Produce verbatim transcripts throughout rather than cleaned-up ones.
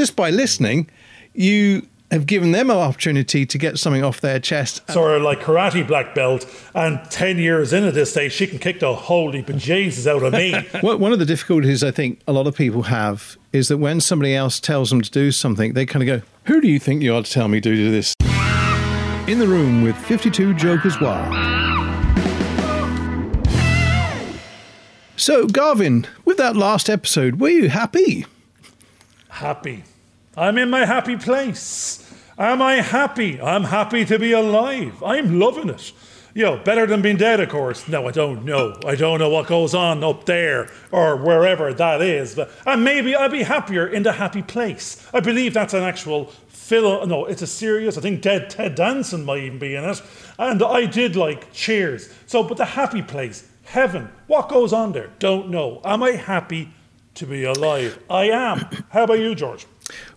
just by listening, you have given them an opportunity to get something off their chest. So like karate black belt, and ten years into this day, she can kick the holy bejesus out of me. One of the difficulties I think a lot of people have is that when somebody else tells them to do something, they kind of go, who do you think you are to tell me to do this? In the room with fifty-two Jokers Wild. So, Garvin, with that last episode, were you happy? Happy. I'm in my happy place. Am I happy? I'm happy to be alive. I'm loving it. You know, better than being dead, of course. No, I don't know. I don't know what goes on up there or wherever that is. But, and maybe I'd be happier in the happy place. I believe that's an actual philo... No, it's a serious... I think Dead Ted Danson might even be in it. And I did like Cheers. So, but the happy place, heaven, what goes on there? Don't know. Am I happy to be alive? I am. How about you, George?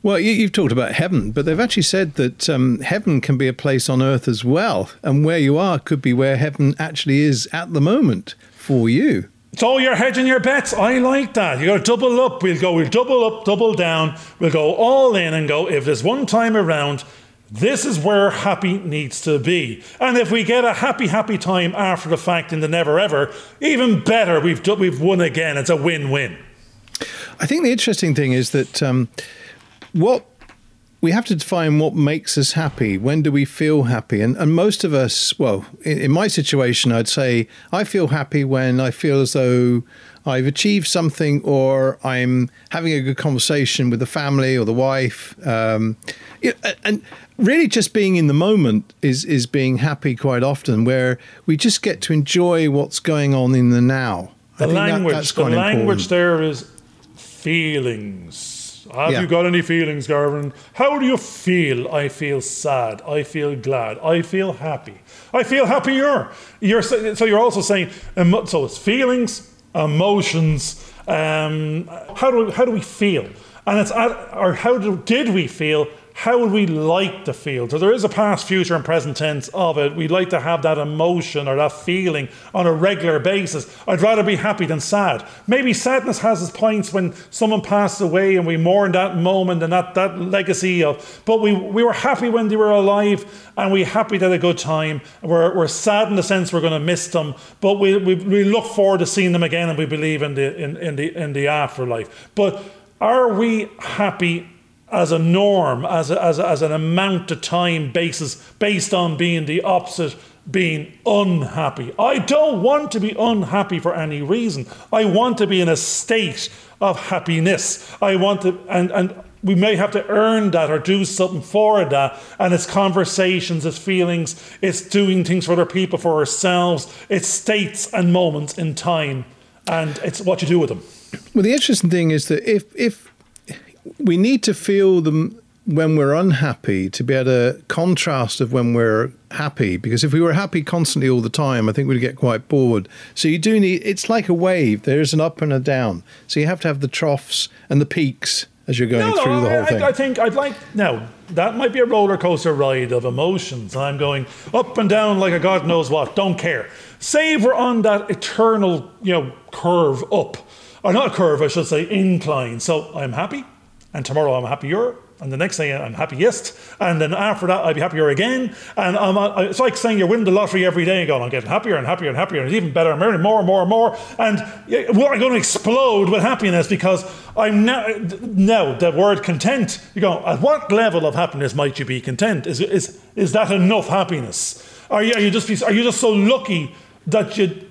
Well, you, you've talked about heaven, but they've actually said that um, heaven can be a place on earth as well, and where you are could be where heaven actually is at the moment for you. So you're hedging your bets. I like that. You got to double up. We'll go. We'll double up, double down. We'll go all in and go, if there's one time around, this is where happy needs to be. And if we get a happy, happy time after the fact in the never ever, even better. We've do, we've won again. It's a win-win. I think the interesting thing is that... Um, What we have to define what makes us happy. When do we feel happy? And, and most of us, well, in, in my situation, I'd say I feel happy when I feel as though I've achieved something, or I'm having a good conversation with the family or the wife. Um, you know, and really just being in the moment is, is being happy quite often, where we just get to enjoy what's going on in the now. The I think language, that, that's quite the language important. There is feelings. Have yeah. you got any feelings, Garvin? How do you feel? I feel sad. I feel glad. I feel happy. I feel happier. You're, so you're also saying, so it's feelings, emotions. Um, how do we, how do we feel? And it's at, or how do, did we feel? How would we like to feel? So there is a past, future and present tense of it. We'd like to have that emotion or that feeling on a regular basis. I'd rather be happy than sad. Maybe sadness has its points when someone passed away and we mourn that moment and that, that legacy of, but we, we were happy when they were alive, and we happy they had a good time. We're, we're sad in the sense we're going to miss them, but we, we, we look forward to seeing them again, and we believe in the, in, in the, in the afterlife. But are we happy as a norm, as, a, as, a, as an amount of time basis, based on being the opposite, being unhappy? I don't want to be unhappy for any reason. I want to be in a state of happiness. I want to, and, and we may have to earn that or do something for that. And it's conversations, it's feelings, it's doing things for other people, for ourselves. It's states and moments in time, and it's what you do with them. Well, the interesting thing is that if, if, we need to feel them when we're unhappy to be at a contrast of when we're happy, because if we were happy constantly all the time, I think we'd get quite bored. So you do need, it's like a wave. There is an up and a down. So you have to have the troughs and the peaks as you're going no, through no, the I, whole I, thing. I think I'd like, now, that might be a roller coaster ride of emotions. I'm going up and down like a God knows what, don't care. Say we're on that eternal, you know, curve up, or not curve, I should say incline. So I'm happy. And tomorrow I'm happier, and the next day I'm happiest, and then after that I'll be happier again. And I'm, it's like saying you're winning the lottery every day and going, I'm getting happier and happier and happier, and it's even better, and more and more and more. And we're going to explode with happiness, because I'm now, now the word content, you go, at what level of happiness might you be content? Is, is, is that enough happiness? Are you, are you just, are you just so lucky that you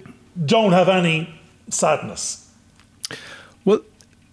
don't have any sadness? Well,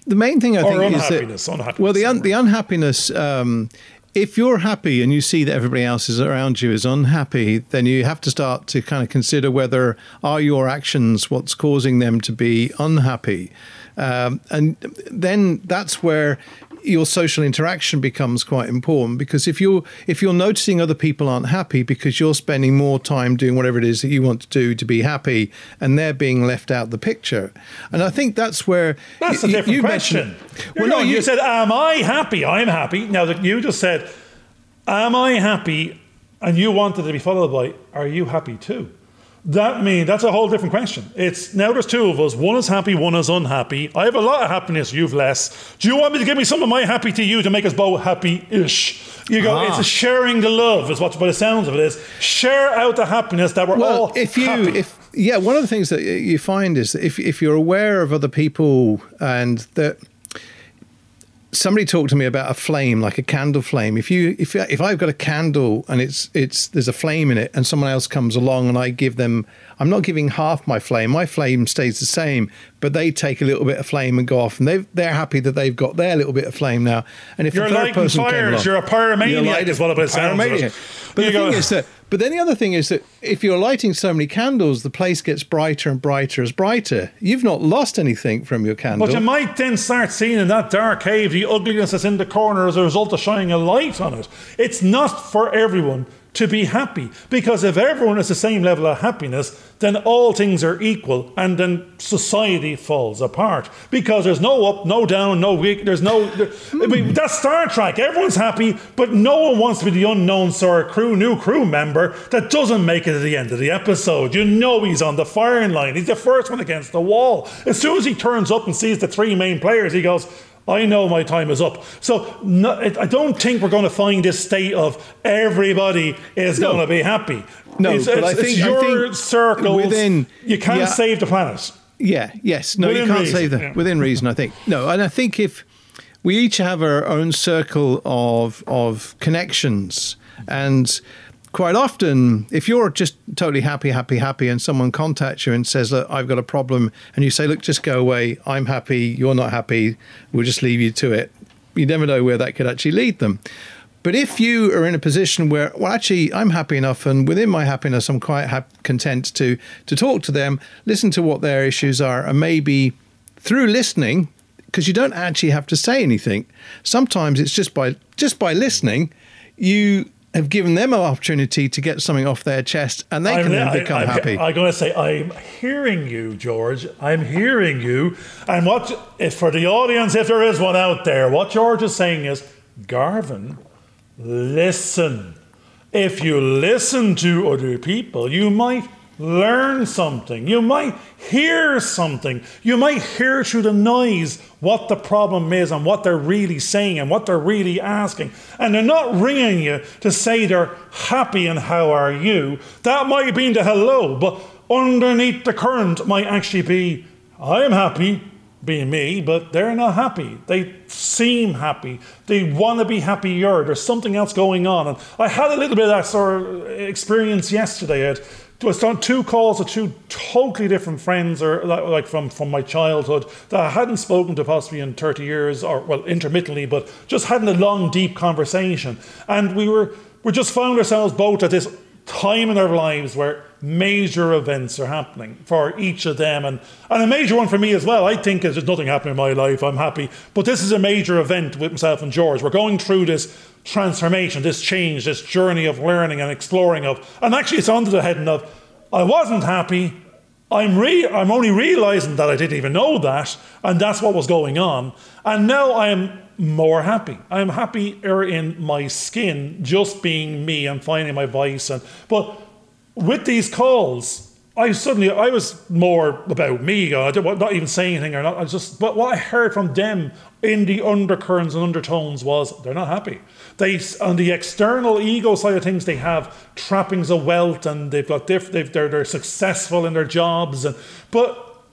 the main thing I or think unhappiness, is that, unhappiness, well, the, un, the unhappiness, um, if you're happy and you see that everybody else is around you is unhappy, then you have to start to kind of consider whether are your actions what's causing them to be unhappy. Um, and then that's where your social interaction becomes quite important, because if you're, if you're noticing other people aren't happy because you're spending more time doing whatever it is that you want to do to be happy, and they're being left out the picture. And I think that's where... That's a different you question. Well, no, you, you said, am I happy? I'm happy. Now, that you just said, am I happy? And you wanted to be followed by, are you happy too? That means, that's a whole different question. It's, now there's two of us. One is happy, one is unhappy. I have a lot of happiness, you've less. Do you want me to give me some of my happy to you to make us both happy-ish? You go, ah. It's a sharing the love, is what by the sounds of it is. Share out the happiness that we're well, all if you, happy. If, yeah, one of the things that you find is that if, if you're aware of other people and that... Somebody talked to me about a flame, like a candle flame. If you, if if I've got a candle and it's it's there's a flame in it, and someone else comes along and I give them, I'm not giving half my flame. My flame stays the same, but they take a little bit of flame and go off, and they they're happy that they've got their little bit of flame now. And if you're a third person fires, came along, you're a pyromaniac. You're lighting, is what it sounds like. But the thing is that. But then the other thing is that if you're lighting so many candles, the place gets brighter and brighter as brighter. You've not lost anything from your candle. But you might then start seeing in that dark cave the ugliness that's in the corner as a result of shining a light on it. It's not for everyone to be happy, because if everyone has the same level of happiness, then all things are equal, and then society falls apart because there's no up, no down, no weak, there's no... There, mm. I mean, that's Star Trek. Everyone's happy, but no one wants to be the unknown sort of crew, new crew member that doesn't make it to the end of the episode. You know he's on the firing line. He's the first one against the wall. As soon as he turns up and sees the three main players, he goes... I know my time is up. So no, I don't think we're going to find this state of everybody is no. going to be happy. No, it's, but it's, I think, it's your I think circles. Within, you can't yeah, save the planet. Yeah, yes. No, within you can't reason. save them. Yeah. Within reason, I think. No, and I think if we each have our own circle of of connections, and quite often, if you're just totally happy, happy, happy, and someone contacts you and says, look, I've got a problem, and you say, look, just go away, I'm happy, you're not happy, we'll just leave you to it. You never know where that could actually lead them. But if you are in a position where, well, actually, I'm happy enough, and within my happiness, I'm quite ha- content to, to talk to them, listen to what their issues are, and maybe through listening, because you don't actually have to say anything, sometimes it's just by just by listening, you... have given them an opportunity to get something off their chest, and they I'm, can then become I, I, happy. I'm going to say, I'm hearing you, George. I'm hearing you. And what, if for the audience, if there is one out there, what George is saying is, Garvin, listen. If you listen to other people, you might learn something. You might hear something. You might hear through the noise what the problem is and what they're really saying and what they're really asking. And they're not ringing you to say they're happy and how are you. That might have been the hello, but underneath the current might actually be, I'm happy, being me, but they're not happy. They seem happy. They want to be happier. There's something else going on. And I had a little bit of that sort of experience yesterday. I'd, I was on two calls with two totally different friends, or like from, from my childhood, that I hadn't spoken to possibly in thirty years, or well, intermittently, but just hadn't a long, deep conversation. And we were we just found ourselves both at this time in our lives where major events are happening for each of them, and, and a major one for me as well. I think there's nothing happening in my life, I'm happy, but this is a major event with myself and George. We're going through this transformation, this change, this journey of learning and exploring of, and actually it's under the heading of, I wasn't happy, I'm re- I'm only realising that I didn't even know that, and that's what was going on, and now I am more happy. I am happier in my skin, just being me and finding my voice. And but with these calls, I suddenly, I was more about me, I didn't, not even saying anything or not, I just, but what I heard from them in the undercurrents and undertones was, they're not happy. They, on the external ego side of things, they have trappings of wealth, and they've got diff, they've, they're, they're successful in their jobs. And, but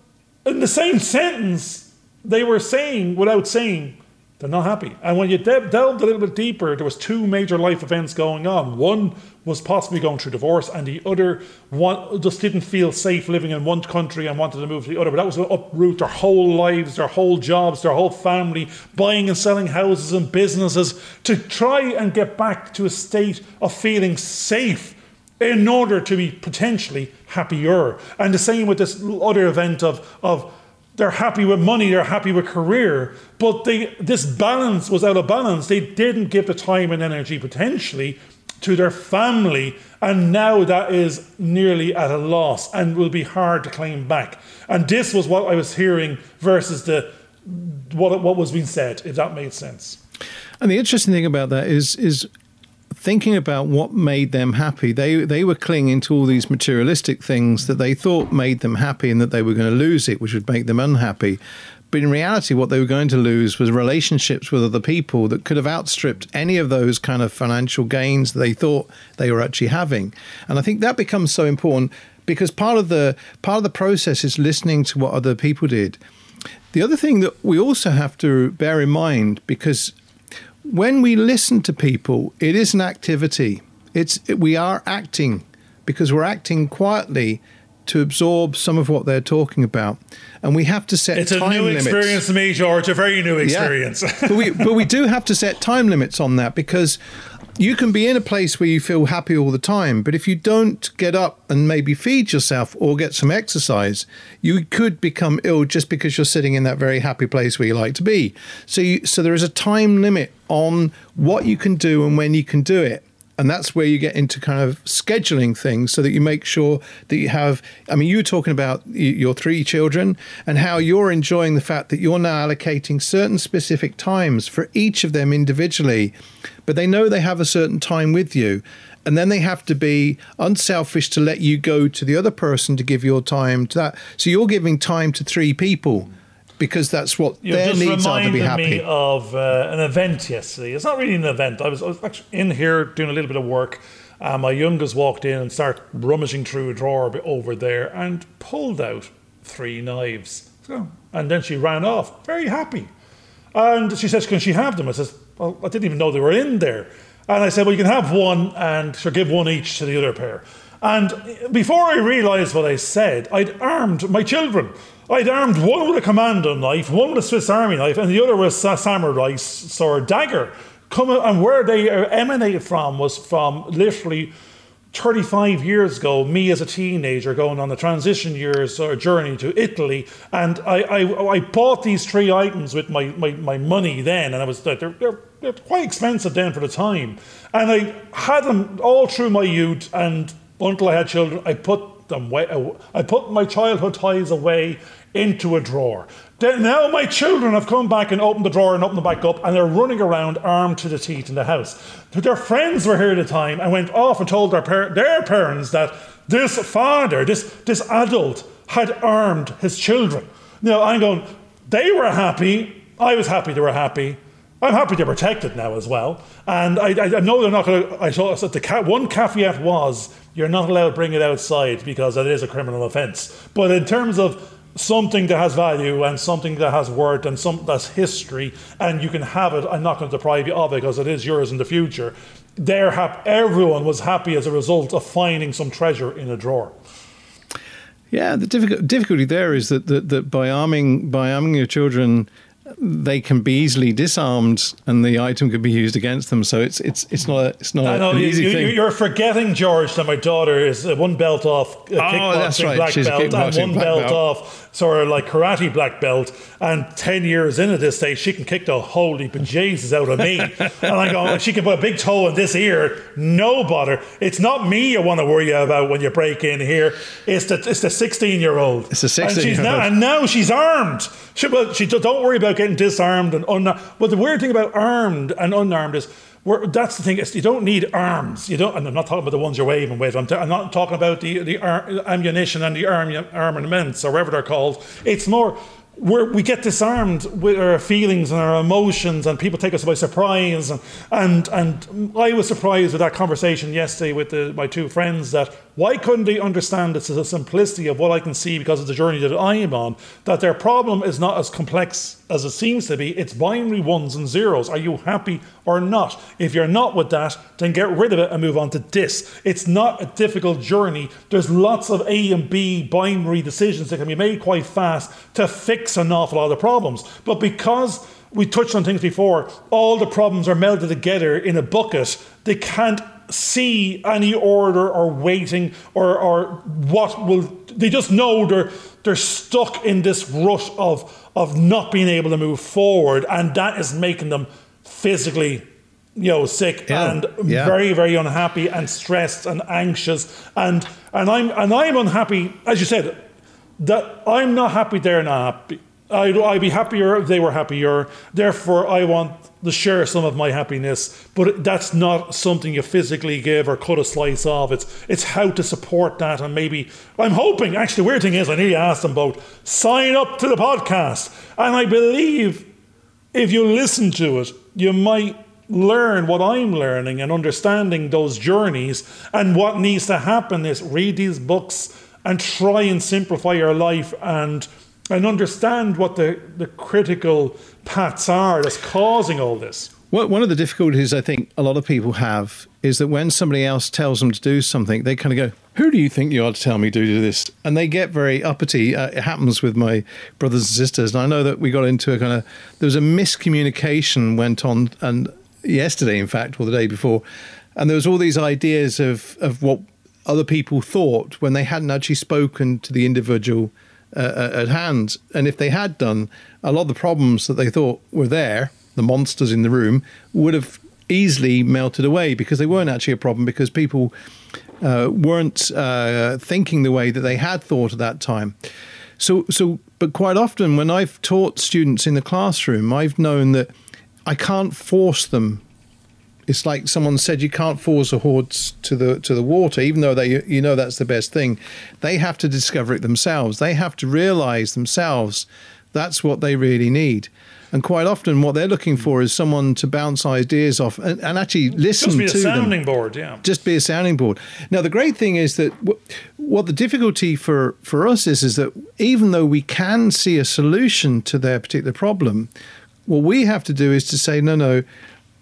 in the same sentence, they were saying, without saying, they're not happy. And when you de- delved a little bit deeper, there was two major life events going on. One was possibly going through divorce, and the other one just didn't feel safe living in one country and wanted to move to the other. But that was to uproot their whole lives, their whole jobs, their whole family, buying and selling houses and businesses to try and get back to a state of feeling safe in order to be potentially happier. And the same with this other event of of they're happy with money, they're happy with career, but they, this balance was out of balance. They didn't give the time and energy potentially to their family, and now that is nearly at a loss and will be hard to claim back. And this was what I was hearing versus the what what was being said, if that made sense. And the interesting thing about that is is thinking about what made them happy. They, they were clinging to all these materialistic things that they thought made them happy and that they were going to lose it, which would make them unhappy. But in reality, what they were going to lose was relationships with other people that could have outstripped any of those kind of financial gains that they thought they were actually having. And I think that becomes so important because part of the, part of the process is listening to what other people did. The other thing that we also have to bear in mind, because when we listen to people, it is an activity. It's, we are acting because we're acting quietly to absorb some of what they're talking about. And we have to set it's time limits. It's a new experience to me, George, a very new experience. Yeah. but, we, but we do have to set time limits on that, because you can be in a place where you feel happy all the time, but if you don't get up and maybe feed yourself or get some exercise, you could become ill just because you're sitting in that very happy place where you like to be. So, you, so there is a time limit on what you can do and when you can do it. And that's where you get into kind of scheduling things so that you make sure that you have, I mean, you were talking about your three children and how you're enjoying the fact that you're now allocating certain specific times for each of them individually, but they know they have a certain time with you. And then they have to be unselfish to let you go to the other person to give your time to that. So you're giving time to three people, because that's what You're their needs are to be happy. Me of uh, an event yesterday. It's not really an event. I was, I was actually in here doing a little bit of work. Uh, my youngest walked in and started rummaging through a drawer over there and pulled out three knives. So, and then she ran off, very happy. And she says, can she have them? I says, well, I didn't even know they were in there. And I said, well, you can have one and she'll give one each to the other pair. And before I realised what I said, I'd armed my children. I'd armed one with a commando knife, one with a Swiss Army knife, and the other with a samurai sword dagger. Come, and where they emanated from was from literally thirty-five years ago, me as a teenager going on a transition years or journey to Italy. And I, I, I bought these three items with my, my, my money then, and I was like, they're, they're, they're quite expensive then for the time. And I had them all through my youth, and until I had children, I put them away. I put my childhood ties away into a drawer. Then now my children have come back and opened the drawer and opened them back up, and they're running around armed to the teeth in the house. Their friends were here at the time and went off and told their, par their parents that this father, this, this adult, had armed his children. Now I'm going, they were happy. I was happy they were happy. I'm happy they're protected now as well. And I, I, I know they're not going to... I thought that the ca one caveat was you're not allowed to bring it outside because it is a criminal offence. But in terms of something that has value and something that has worth and something that's history and you can have it, I'm not going to deprive you of it because it is yours in the future. They're happy. Everyone was happy as a result of finding some treasure in a drawer. Yeah, the difficult difficulty there is that, that, that by arming by arming your children, they can be easily disarmed, and the item could be used against them. So it's it's it's not a, it's not no, no, an you, easy you, thing. You're forgetting, George, that my daughter is one belt off uh, kickboxing oh, that's right. black She's belt, kickboxing and one belt, belt off sort of like karate black belt. And ten years into this day, she can kick the holy bejesus out of me. And I go, she can put a big toe in this ear. No bother. It's not me you want to worry about when you break in here. It's the it's the sixteen year old. It's the sixteen year old. Now, and now she's armed. She, well, she don't worry about getting disarmed and unarmed. But the weird thing about armed and unarmed is we're, that's the thing. Is you don't need arms. You don't. And I'm not talking about the ones you're waving with. I'm, I'm not talking about the the ar ammunition and the arm armaments or whatever they're called. It's more we're, we get disarmed with our feelings and our emotions, and people take us by surprise. And and, and I was surprised with that conversation yesterday with the, my two friends that why couldn't they understand this is the simplicity of what I can see because of the journey that I am on. That their problem is not as complex as it seems to be. It's binary ones and zeros. Are you happy or not? If you're not with that, then get rid of it and move on to this. It's not a difficult journey. There's lots of A and B binary decisions that can be made quite fast to fix an awful lot of problems. But because we touched on things before, all the problems are melded together in a bucket, they can't see any order or waiting or, or what will... They just know they're, they're stuck in this rut of, of not being able to move forward, and that is making them physically, you know, sick yeah, and yeah. very, very unhappy and stressed and anxious. And, and, I'm, and I'm unhappy, as you said, that I'm not happy, they're not happy. I'd, I'd be happier if they were happier. Therefore, I want to share some of my happiness. But that's not something you physically give or cut a slice of. It's it's how to support that. And maybe, I'm hoping, actually, the weird thing is, I nearly asked them both, sign up to the podcast. And I believe if you listen to it, you might learn what I'm learning and understanding those journeys. And what needs to happen is read these books and try and simplify your life and and understand what the, the critical paths are that's causing all this. Well, one of the difficulties I think a lot of people have is that when somebody else tells them to do something, they kind of go, who do you think you are to tell me to do this? And they get very uppity. Uh, it happens with my brothers and sisters. And I know that we got into a kind of, there was a miscommunication went on and yesterday, in fact, or the day before. And there was all these ideas of, of what other people thought when they hadn't actually spoken to the individual Uh, at hand. And if they had done, a lot of the problems that they thought were there, the monsters in the room, would have easily melted away because they weren't actually a problem, because people uh, weren't uh, thinking the way that they had thought at that time. So, so, but quite often when I've taught students in the classroom, I've known that I can't force them. It's like someone said, you can't force a horse to the to the water, even though they you know that's the best thing. They have to discover it themselves. They have to realize themselves that's what they really need. And quite often what they're looking for is someone to bounce ideas off and, and actually listen to them. Just be a sounding board, yeah. Just be a sounding board. Now, the great thing is that w- what the difficulty for, for us is, is that even though we can see a solution to their particular problem, what we have to do is to say, no, no,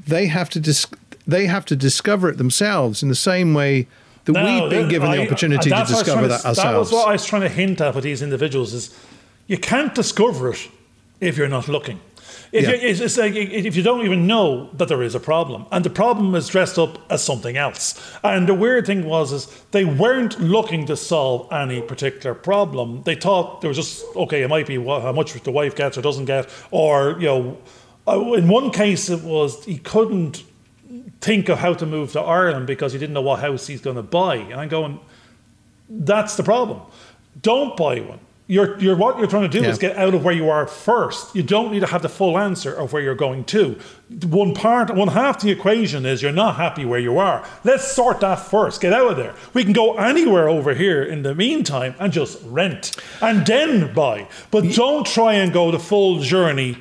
They have to dis- They have to discover it themselves in the same way that now, we've been given I, the opportunity to discover that to, ourselves. That was what I was trying to hint at with these individuals is you can't discover it if you're not looking. If, yeah. you, it's, it's like, if you don't even know that there is a problem. And the problem is dressed up as something else. And the weird thing was is they weren't looking to solve any particular problem. They thought there was just, okay, it might be what, how much the wife gets or doesn't get, or, you know, in one case, it was he couldn't think of how to move to Ireland because he didn't know what house he's going to buy. And I'm going, that's the problem. Don't buy one. You're, you're, what you're trying to do yeah. is get out of where you are first. You don't need to have the full answer of where you're going to. One part, one half the equation is you're not happy where you are. Let's sort that first. Get out of there. We can go anywhere over here in the meantime and just rent and then buy. But don't try and go the full journey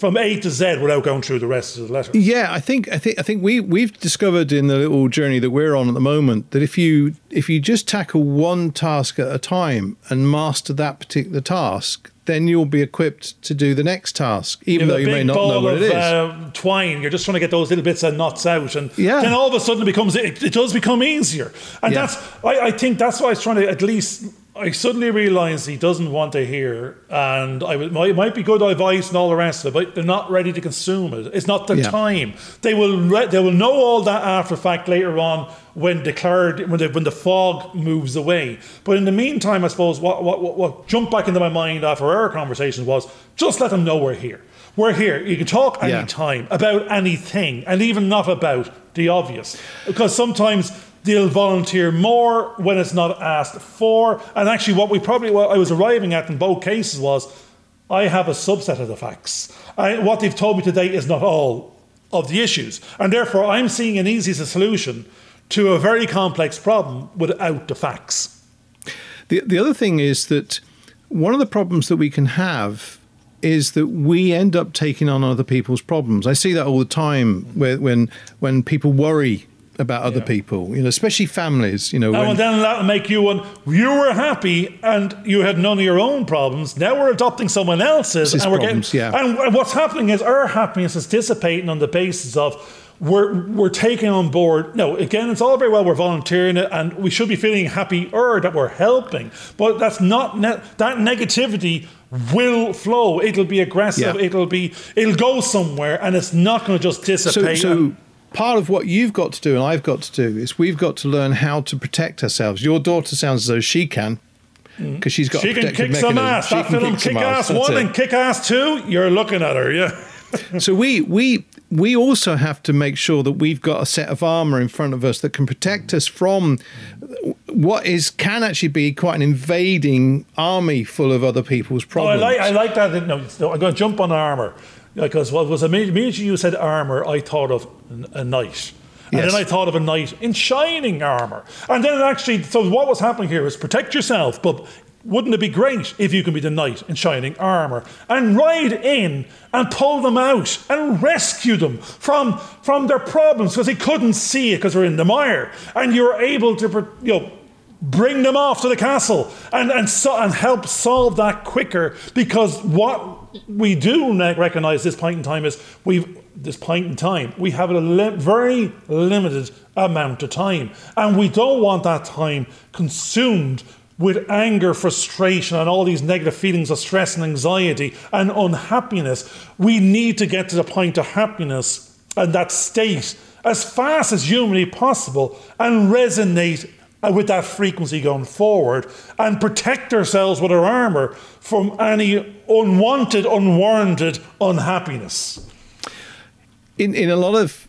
from A to Z without going through the rest of the letter. Yeah, I think I think I think we we've discovered in the little journey that we're on at the moment that if you if you just tackle one task at a time and master that particular task, then you'll be equipped to do the next task, even though you may not know what it is. Uh, twine, you're just trying to get those little bits of knots out, and yeah. then all of a sudden it becomes it, it does become easier. And yeah. that's I, I think that's why I was trying to at least. I suddenly realised he doesn't want to hear, and I it might be good advice and all the rest of it, but they're not ready to consume it. It's not their yeah. time. They will re- they will know all that after fact later on when the clarity, when the when the fog moves away. But in the meantime, I suppose what what what, what jumped back into my mind after our conversation was just let them know we're here. We're here. You can talk any yeah. time about anything, and even not about the obvious, because sometimes they'll volunteer more when it's not asked for. And actually what we probably, what I was arriving at in both cases was, I have a subset of the facts. I, what they've told me today is not all of the issues. And therefore I'm seeing an easy solution to a very complex problem without the facts. The, the other thing is that one of the problems that we can have is that we end up taking on other people's problems. I see that all the time where, when, when people worry about other yeah. people, you know, especially families, you know. Now when, and then that'll make you one. You were happy and you had none of your own problems. Now we're adopting someone else's, and we're problems, getting. Yeah. And what's happening is our happiness is dissipating on the basis of we're we're taking on board. No, again, it's all very well we're volunteering it, and we should be feeling happier that we're helping, but that's not ne- that negativity will flow. It'll be aggressive. Yeah. It'll be it'll go somewhere, and it's not going to just dissipate. So, so, and, part of what you've got to do and I've got to do is we've got to learn how to protect ourselves. Your daughter sounds as though she can, because she's got she a protective mechanism. She can kick some ass. That film, Kick Ass one and Kick Ass two, you're looking at her, yeah. So we we we also have to make sure that we've got a set of armour in front of us that can protect us from what is can actually be quite an invading army full of other people's problems. Oh, I like I like that. No, no, I'm going to jump on armor, because what was immediately you said armor, I thought of a knight. And yes. then I thought of a knight in shining armor. And then it actually, so what was happening here is protect yourself, but wouldn't it be great if you could be the knight in shining armor and ride in and pull them out and rescue them from, from their problems, because they couldn't see it because they're in the mire. And you were able to, you know, bring them off to the castle and, and, so, and help solve that quicker, because what we do recognize this point in time is we've this point in time we have a li- very limited amount of time, and we don't want that time consumed with anger, frustration, and all these negative feelings of stress and anxiety and unhappiness. We need to get to the point of happiness and that state as fast as humanly possible and resonate with that frequency going forward, and protect ourselves with our armor from any unwanted, unwarranted unhappiness. In in a lot of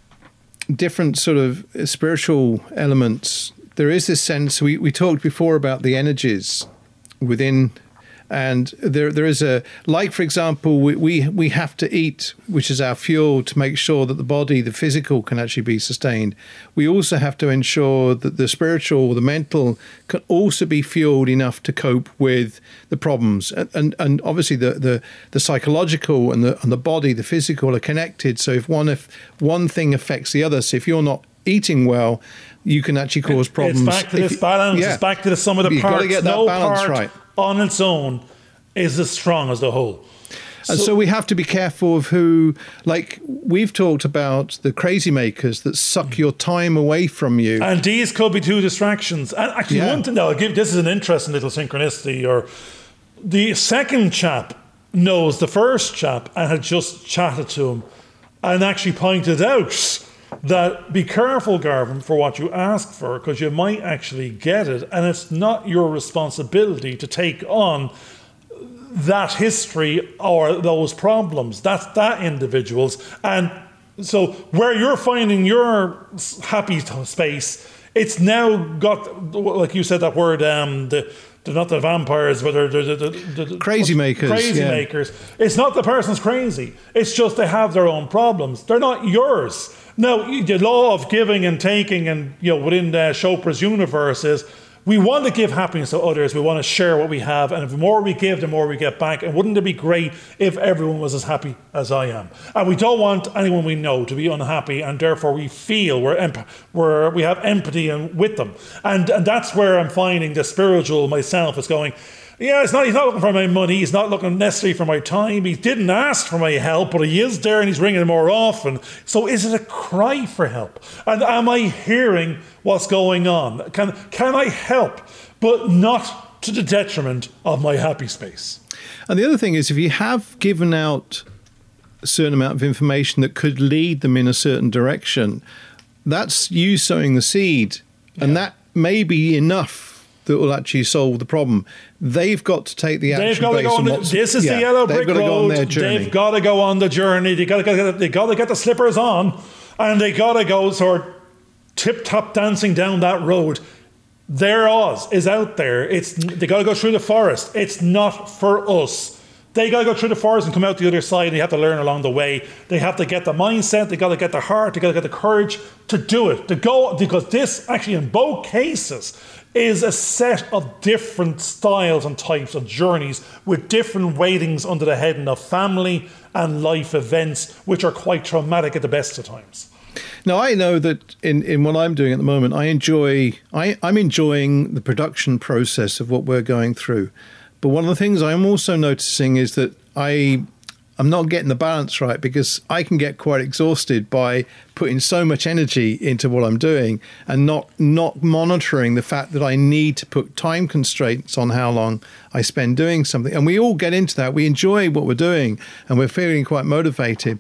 different sort of spiritual elements, there is this sense, we, we talked before about the energies within, and there there is a, like for example, we, we, we have to eat, which is our fuel to make sure that the body, the physical, can actually be sustained. We also have to ensure that the spiritual, the mental, can also be fueled enough to cope with the problems. And and, and obviously the, the, the psychological and the and the body, the physical, are connected. So if one if one thing affects the other, so if you're not eating well, you can actually cause problems. It's back to if, this balance. Yeah. It's back to the sum of the You've parts. You've got to get that no balance part right. On its own is as strong as the whole. And so, so we have to be careful of who, like we've talked about the crazy makers that suck your time away from you. And these could be two distractions. And actually yeah. one thing that I'll give, this is an interesting little synchronicity, or the second chap knows the first chap and had just chatted to him and actually pointed out that be careful, Garvin, for what you ask for, because you might actually get it, and it's not your responsibility to take on that history or those problems. That's that individual's. And so where you're finding your happy space, it's now got, like you said, that word, um, the they're not the vampires, but they're the, the, the, the crazy makers. Crazy yeah. makers. It's not the person's crazy. It's just they have their own problems. They're not yours. Now, the law of giving and taking, and you know, within the Chopra's universe, is we want to give happiness to others. We want to share what we have, and the more we give, the more we get back. And wouldn't it be great if everyone was as happy as I am? And we don't want anyone we know to be unhappy, and therefore we feel we're emp- we're we have empathy and with them. And and that's where I'm finding the spiritual myself is going. Yeah, it's not, he's not looking for my money. He's not looking necessarily for my time. He didn't ask for my help, but he is there and he's ringing more often. So is it a cry for help? And am I hearing what's going on? Can can I help, but not to the detriment of my happy space? And the other thing is, if you have given out a certain amount of information that could lead them in a certain direction, that's you sowing the seed. Yeah. And that may be enough that will actually solve the problem. They've got to take the action. They've got to go on the, this is yeah, the yellow brick road. They've got to go on the journey. They've got to go, they got to get the slippers on, and they got to go sort of tip-top dancing down that road. Their Oz is out there. It's they got to go through the forest. It's not for us. They got to go through the forest and come out the other side. They have to learn along the way. They have to get the mindset. They got to get the heart. They got to get the courage to do it. To go, because this actually, in both cases, is a set of different styles and types of journeys with different weightings under the heading of family and life events, which are quite traumatic at the best of times. Now, I know that in, in what I'm doing at the moment, I enjoy, I, I'm enjoying the production process of what we're going through. But one of the things I'm also noticing is that I, I'm not getting the balance right, because I can get quite exhausted by putting so much energy into what I'm doing and not not monitoring the fact that I need to put time constraints on how long I spend doing something. And we all get into that. We enjoy what we're doing and we're feeling quite motivated.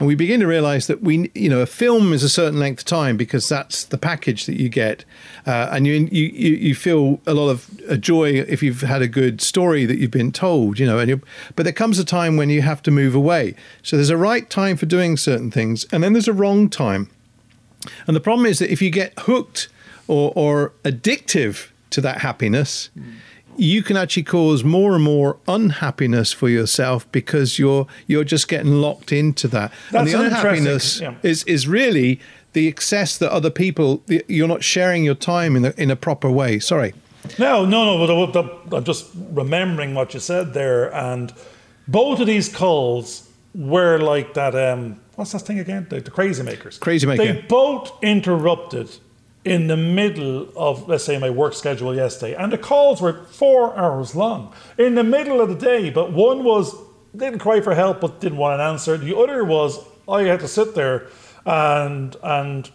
And we begin to realize that we, you know, a film is a certain length of time because that's the package that you get. Uh, and you, you you feel a lot of a joy if you've had a good story that you've been told, you know. And you, but there comes a time when you have to move away. So there's a right time for doing certain things, and then there's a wrong time. And the problem is that if you get hooked or, or addictive to that happiness, mm. you can actually cause more and more unhappiness for yourself because you're you're just getting locked into that. That's and the unhappiness yeah. is is really the excess that other people, you're not sharing your time in, the, in a proper way. Sorry. No, no, no. But I'm just remembering what you said there. And both of these calls were like that. Um, what's that thing again? The, the Crazy Makers. Crazy Makers. They both interrupted in the middle of, let's say, my work schedule yesterday. And the calls were four hours long in the middle of the day. But one was, didn't cry for help, but didn't want an answer. The other was, I had to sit there and, and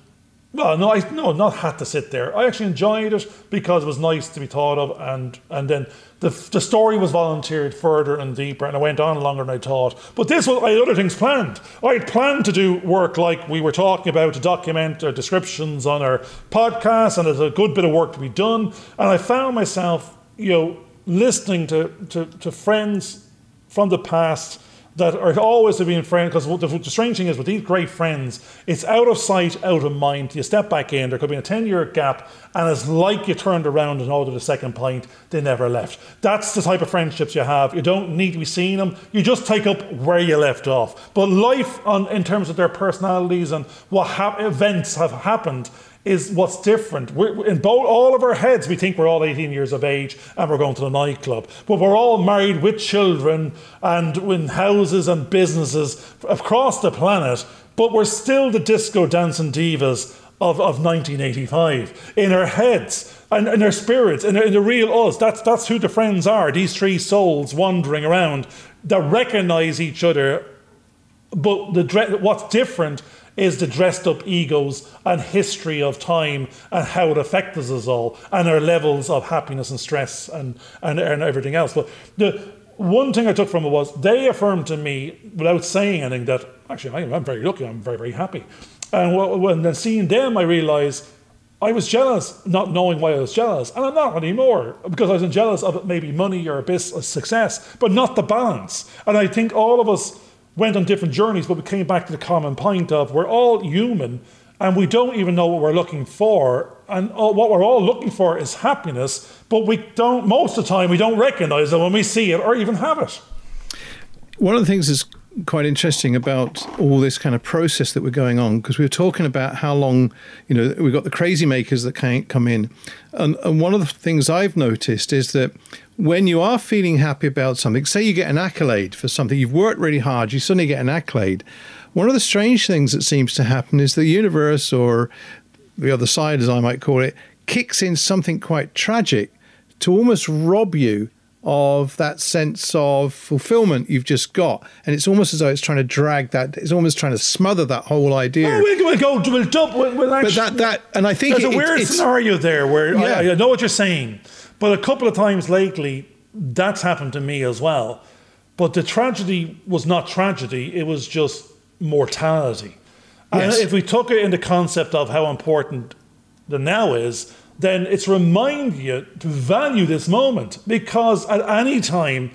well, no, I, no, not had to sit there. I actually enjoyed it because it was nice to be thought of. And, and then the, the story was volunteered further and deeper, and it went on longer than I thought. But this was, I had other things planned. I had planned to do work like we were talking about, to document our descriptions on our podcast, and there's a good bit of work to be done. And I found myself, you know, listening to, to, to friends from the past that are always to be in friends, because the, the strange thing is with these great friends, it's out of sight, out of mind. You step back in, there could be a ten year gap, and it's like you turned around and ordered a second pint, they never left. That's the type of friendships you have. You don't need to be seeing them. You just take up where you left off. But life, on, in terms of their personalities and what ha events have happened, is what's different. We're, in both, all of our heads, we think we're all eighteen years of age and we're going to the nightclub. But we're all married with children and in houses and businesses across the planet. But we're still the disco dancing divas of, of nineteen eighty-five in our heads and in our spirits and in, in the real us. That's, that's who the friends are. These three souls wandering around that recognize each other. But the, what's different is the dressed up egos and history of time and how it affects us all and our levels of happiness and stress and, and, and everything else. But the one thing I took from it was they affirmed to me without saying anything that actually I'm very lucky, I'm very, very happy. And when, when seeing them, I realized I was jealous, not knowing why I was jealous. And I'm not anymore, because I was jealous of maybe money or a bit of success, but not the balance. And I think all of us went on different journeys, but we came back to the common point of we're all human and we don't even know what we're looking for. And all, what we're all looking for is happiness, but we don't, most of the time, we don't recognize it when we see it or even have it. One of the things that's quite interesting about all this kind of process that we're going on, because we were talking about how long, you know, we've got the crazy makers that can't come in. And, and one of the things I've noticed is that when you are feeling happy about something, say you get an accolade for something, you've worked really hard, you suddenly get an accolade. One of the strange things that seems to happen is the universe, or the other side as I might call it, kicks in something quite tragic to almost rob you of that sense of fulfillment you've just got. And it's almost as though it's trying to drag that, it's almost trying to smother that whole idea. Oh, we'll, we'll go, we'll dump, we'll, we'll actually, but that, that, and I think there's it, a weird it, scenario there where yeah. I, I know what you're saying. But a couple of times lately, that's happened to me as well. But the tragedy was not tragedy. It was just mortality. Yes. And if we took it in the concept of how important the now is, then it's reminding you to value this moment, because at any time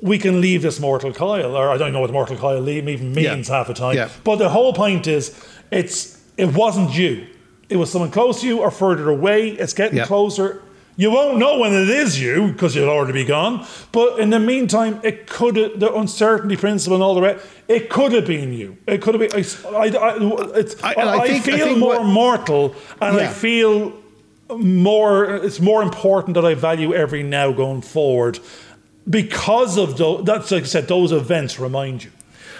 we can leave this mortal coil, or I don't know what mortal coil even means yeah. half the time. Yeah. But the whole point is it's it wasn't you. It was someone close to you or further away. It's getting yeah. closer. You won't know when it is you, because you'll already be gone. But in the meantime, it could the uncertainty principle and all the rest. It could have been you. It could have been. I, I, it's, I, I, I think, feel I think more what, mortal, and yeah. I feel more. It's more important that I value every now going forward, because of those. That's like I said. Those events remind you.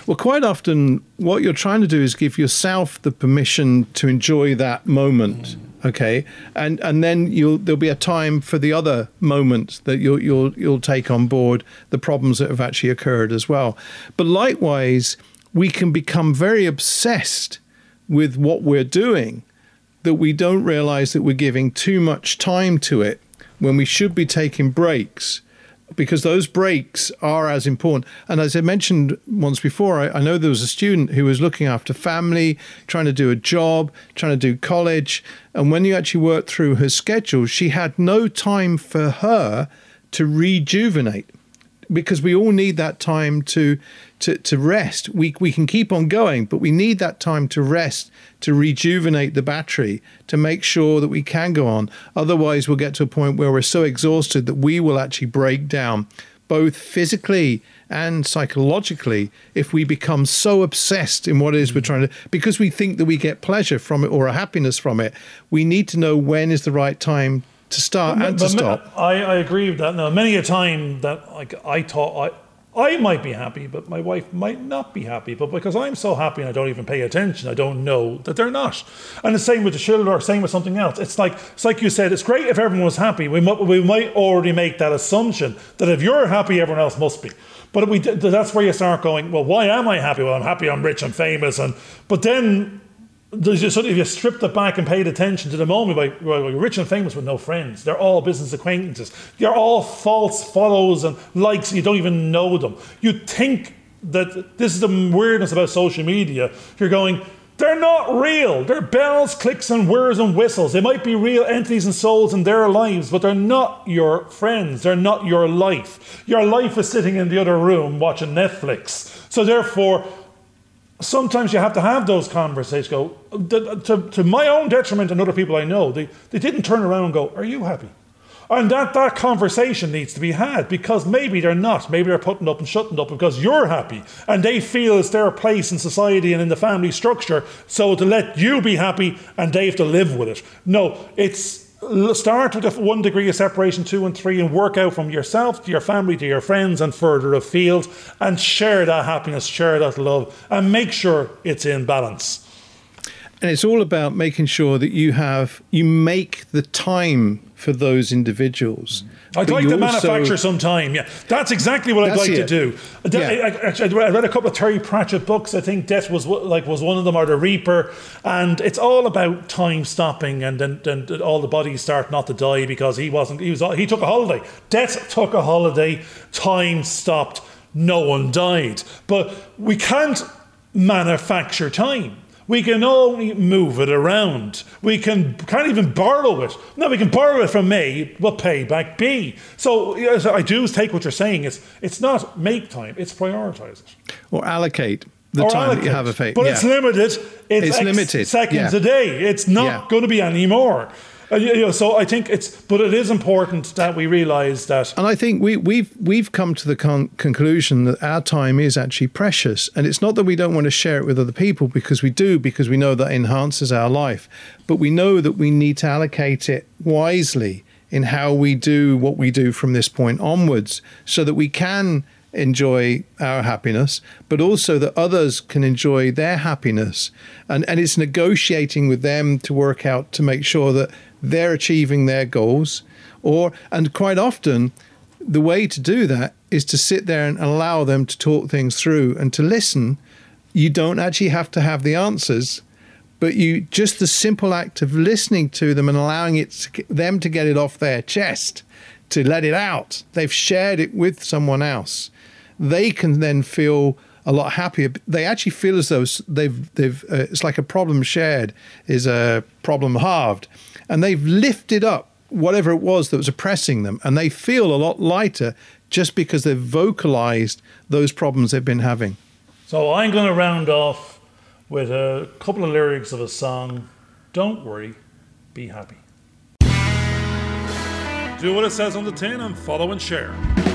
Well, quite often, what you're trying to do is give yourself the permission to enjoy that moment. Mm. Okay, and and then you'll there'll be a time for the other moments that you'll you'll you'll take on board the problems that have actually occurred as well. But likewise, we can become very obsessed with what we're doing that we don't realize that we're giving too much time to it when we should be taking breaks, because those breaks are as important. And as I mentioned once before, I, I know there was a student who was looking after family, trying to do a job, trying to do college. And when you actually worked through her schedule, she had no time for her to rejuvenate. because we all need that time to to to rest. We we can keep on going, but we need that time to rest, to rejuvenate the battery, to make sure that we can go on. Otherwise, we'll get to a point where we're so exhausted that we will actually break down, both physically and psychologically, if we become so obsessed in what it is we're trying to, because we think that we get pleasure from it or a happiness from it. We need to know when is the right time to start but, and but to ma- stop. I, I agree with that. Now, many a time that like I thought I, I might be happy, but my wife might not be happy. But because I'm so happy and I don't even pay attention, I don't know that they're not. And the same with the children, or same with something else. It's like it's like you said, it's great if everyone was happy. We might, we might already make that assumption that if you're happy, everyone else must be. But we, that's where you start going, well, why am I happy? Well, I'm happy, I'm rich, I'm famous. And But then there's just sort of, if you stripped it back and paid attention to the moment, like, well, you're rich and famous with no friends. They're all business acquaintances. They're all false follows and likes. You don't even know them. You think that this is the weirdness about social media. You're going, they're not real. They're bells, clicks, and whirs and whistles. They might be real entities and souls in their lives, but they're not your friends. They're not your life. Your life is sitting in the other room watching Netflix. So therefore, sometimes you have to have those conversations. Go, to, to my own detriment and other people I know, they, they didn't turn around and go, are you happy? And that, that conversation needs to be had, because maybe they're not. Maybe they're putting up and shutting up because you're happy. And they feel it's their place in society and in the family structure. So to let you be happy and they have to live with it. No, it's start with one degree of separation, two and three, and work out from yourself to your family, to your friends and further afield, and share that happiness, share that love, and make sure it's in balance. And it's all about making sure that you have, you make the time for those individuals. I'd like to manufacture some time. Yeah, that's exactly what I'd like to do. Yeah. I, actually, I read a couple of Terry Pratchett books. I think Death was like was one of them, or The Reaper. And it's all about time stopping, and then and, and all the bodies start not to die because he wasn't. He was. He took a holiday. Death took a holiday. Time stopped. No one died. But we can't manufacture time. We can only move it around. We can, can't even borrow it. No, we can borrow it from A, but pay back B. So, you know, so I do take what you're saying. It's, it's not make time, it's prioritise it. Or allocate the or time allocate. that you have available. But yeah. it's limited. It's, it's ex- limited. Seconds yeah. a day. It's not yeah. going to be any more. Uh, you know, so I think it's, but it is important that we realise that. And I think we, we've we've come to the con- conclusion that our time is actually precious, and it's not that we don't want to share it with other people, because we do, because we know that enhances our life, but we know that we need to allocate it wisely in how we do what we do from this point onwards, so that we can enjoy our happiness, but also that others can enjoy their happiness. And and it's negotiating with them to work out, to make sure that they're achieving their goals. Or, and quite often, the way to do that is to sit there and allow them to talk things through and to listen. You don't actually have to have the answers, but you just the simple act of listening to them and allowing it to, them to get it off their chest, to let it out. They've shared it with someone else. They can then feel a lot happier. They actually feel as though they've, they've uh, it's like a problem shared is a problem halved. And they've lifted up whatever it was that was oppressing them. And they feel a lot lighter just because they've vocalized those problems they've been having. So I'm going to round off with a couple of lyrics of a song. Don't worry, be happy. Do what it says on the tin and follow and share.